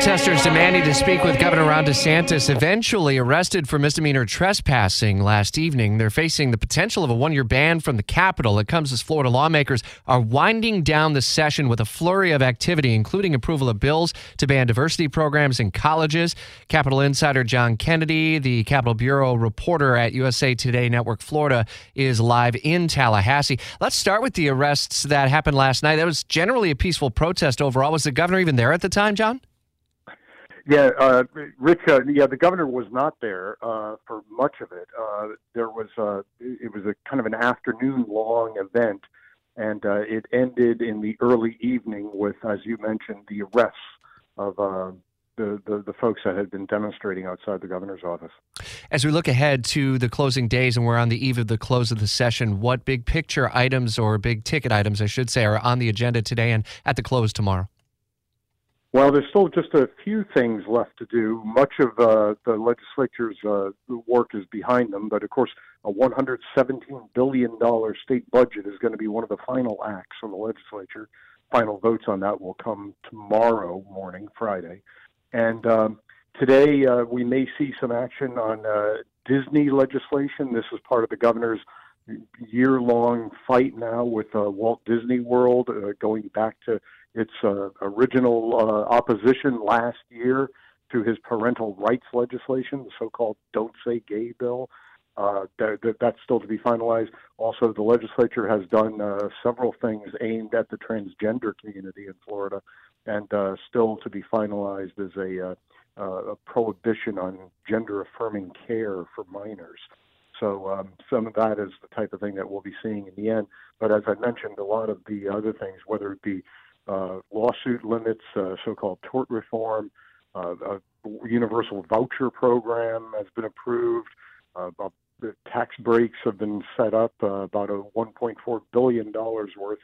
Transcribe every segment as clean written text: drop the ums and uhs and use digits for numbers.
Protesters demanding to speak with Governor Ron DeSantis, eventually arrested for misdemeanor trespassing last evening. They're facing the potential of a one-year ban from the Capitol. It comes as Florida lawmakers are winding down the session with a flurry of activity, including approval of bills to ban diversity programs in colleges. Capitol insider John Kennedy, the Capitol Bureau reporter at USA Today Network Florida, is live in Tallahassee. Let's start with the arrests that happened last night. That was generally a peaceful protest overall. Was the governor even there at the time, John? Yeah, Rich, the governor was not there for much of it. It was a kind of an afternoon-long event, and it ended in the early evening with, as you mentioned, the arrests of the folks that had been demonstrating outside the governor's office. As we look ahead to the closing days, and we're on the eve of the close of the session, what big picture items, or big ticket items, I should say, are on the agenda today and at the close tomorrow? Well, there's still just a few things left to do. Much of the legislature's work is behind them, but of course, a $117 billion state budget is going to be one of the final acts of the legislature. Final votes on that will come tomorrow morning, Friday. And today, we may see some action on Disney legislation. This is part of the governor's year-long fight now with Walt Disney World, going back to its original opposition last year to his parental rights legislation, the so-called Don't Say Gay Bill. That's still to be finalized. Also, the legislature has done several things aimed at the transgender community in Florida, and still to be finalized is a prohibition on gender-affirming care for minors. So some of that is the type of thing that we'll be seeing in the end. But as I mentioned, a lot of the other things, whether it be lawsuit limits, so-called tort reform, a universal voucher program has been approved, tax breaks have been set up, about a $1.4 billion worth.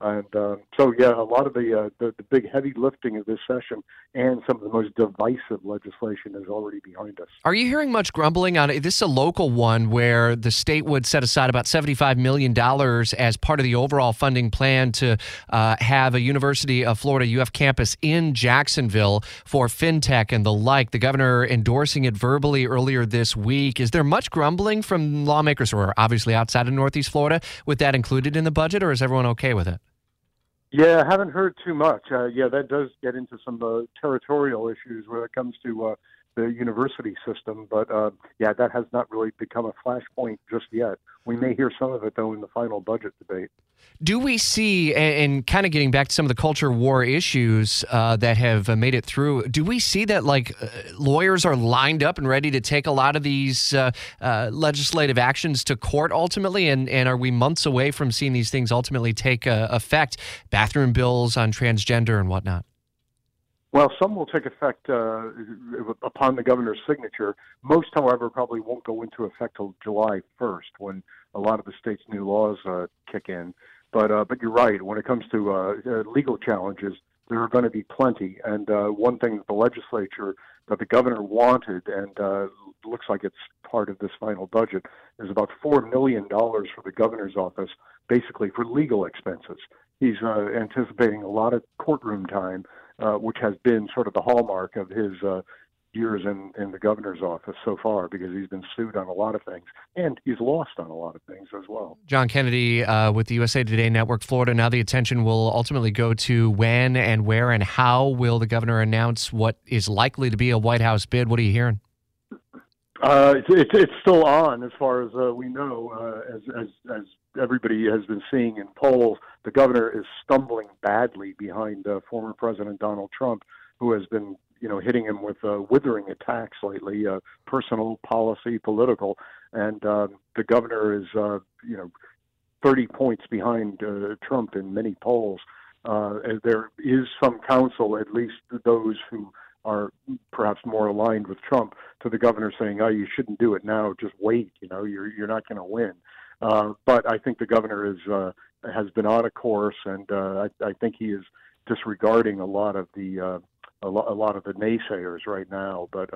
And a lot of the big heavy lifting of this session and some of the most divisive legislation is already behind us. Are you hearing much grumbling on it? This is a local one where the state would set aside about $75 million as part of the overall funding plan to have a University of Florida UF campus in Jacksonville for fintech and the like. The governor endorsing it verbally earlier this week. Is there much grumbling from lawmakers who are obviously outside of Northeast Florida with that included in the budget, or is everyone okay with it? Yeah, I haven't heard too much. That does get into some territorial issues when it comes to the university system. But, that has not really become a flashpoint just yet. We may hear some of it, though, in the final budget debate. Do we see, and kind of getting back to some of the culture war issues that have made it through, do we see that, lawyers are lined up and ready to take a lot of these legislative actions to court ultimately? And are we months away from seeing these things ultimately take effect? Bathroom bills on transgender and whatnot? Well, some will take effect upon the governor's signature. Most, however, probably won't go into effect till July 1st when a lot of the state's new laws kick in. But you're right. When it comes to legal challenges, there are going to be plenty. And one thing that the legislature, that the governor wanted, and looks like it's part of this final budget, is about $4 million for the governor's office, basically for legal expenses. He's anticipating a lot of courtroom time, which has been sort of the hallmark of his years in the governor's office so far, because he's been sued on a lot of things, and he's lost on a lot of things as well. John Kennedy with the USA Today Network Florida. Now the attention will ultimately go to when and where and how will the governor announce what is likely to be a White House bid. What are you hearing? It's still on, as far as we know, as everybody has been seeing in polls. The governor is stumbling badly behind former President Donald Trump, who has been, hitting him with withering attacks lately, personal, policy, political, and the governor is, 30 points behind Trump in many polls. And there is some counsel, at least those who are perhaps more aligned with Trump, to the governor saying, "Oh, you shouldn't do it now. Just wait. You're not going to win." But I think the governor has been on a course, and I think he is disregarding a lot of the a lot of the naysayers right now. But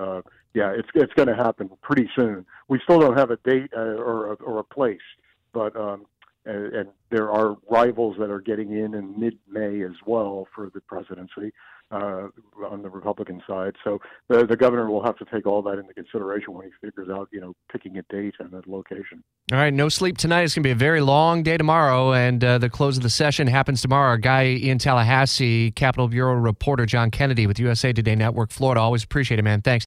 yeah, it's going to happen pretty soon. We still don't have a date or a place, but and there are rivals that are getting in mid-May as well for the presidency on the Republican side. So the governor will have to take all that into consideration when he figures out, you know, picking a date and a location. All right, no sleep tonight. It's going to be a very long day tomorrow, and the close of the session happens tomorrow. Our guy in Tallahassee, Capitol Bureau reporter John Kennedy with USA Today Network Florida. Always appreciate it, man. Thanks.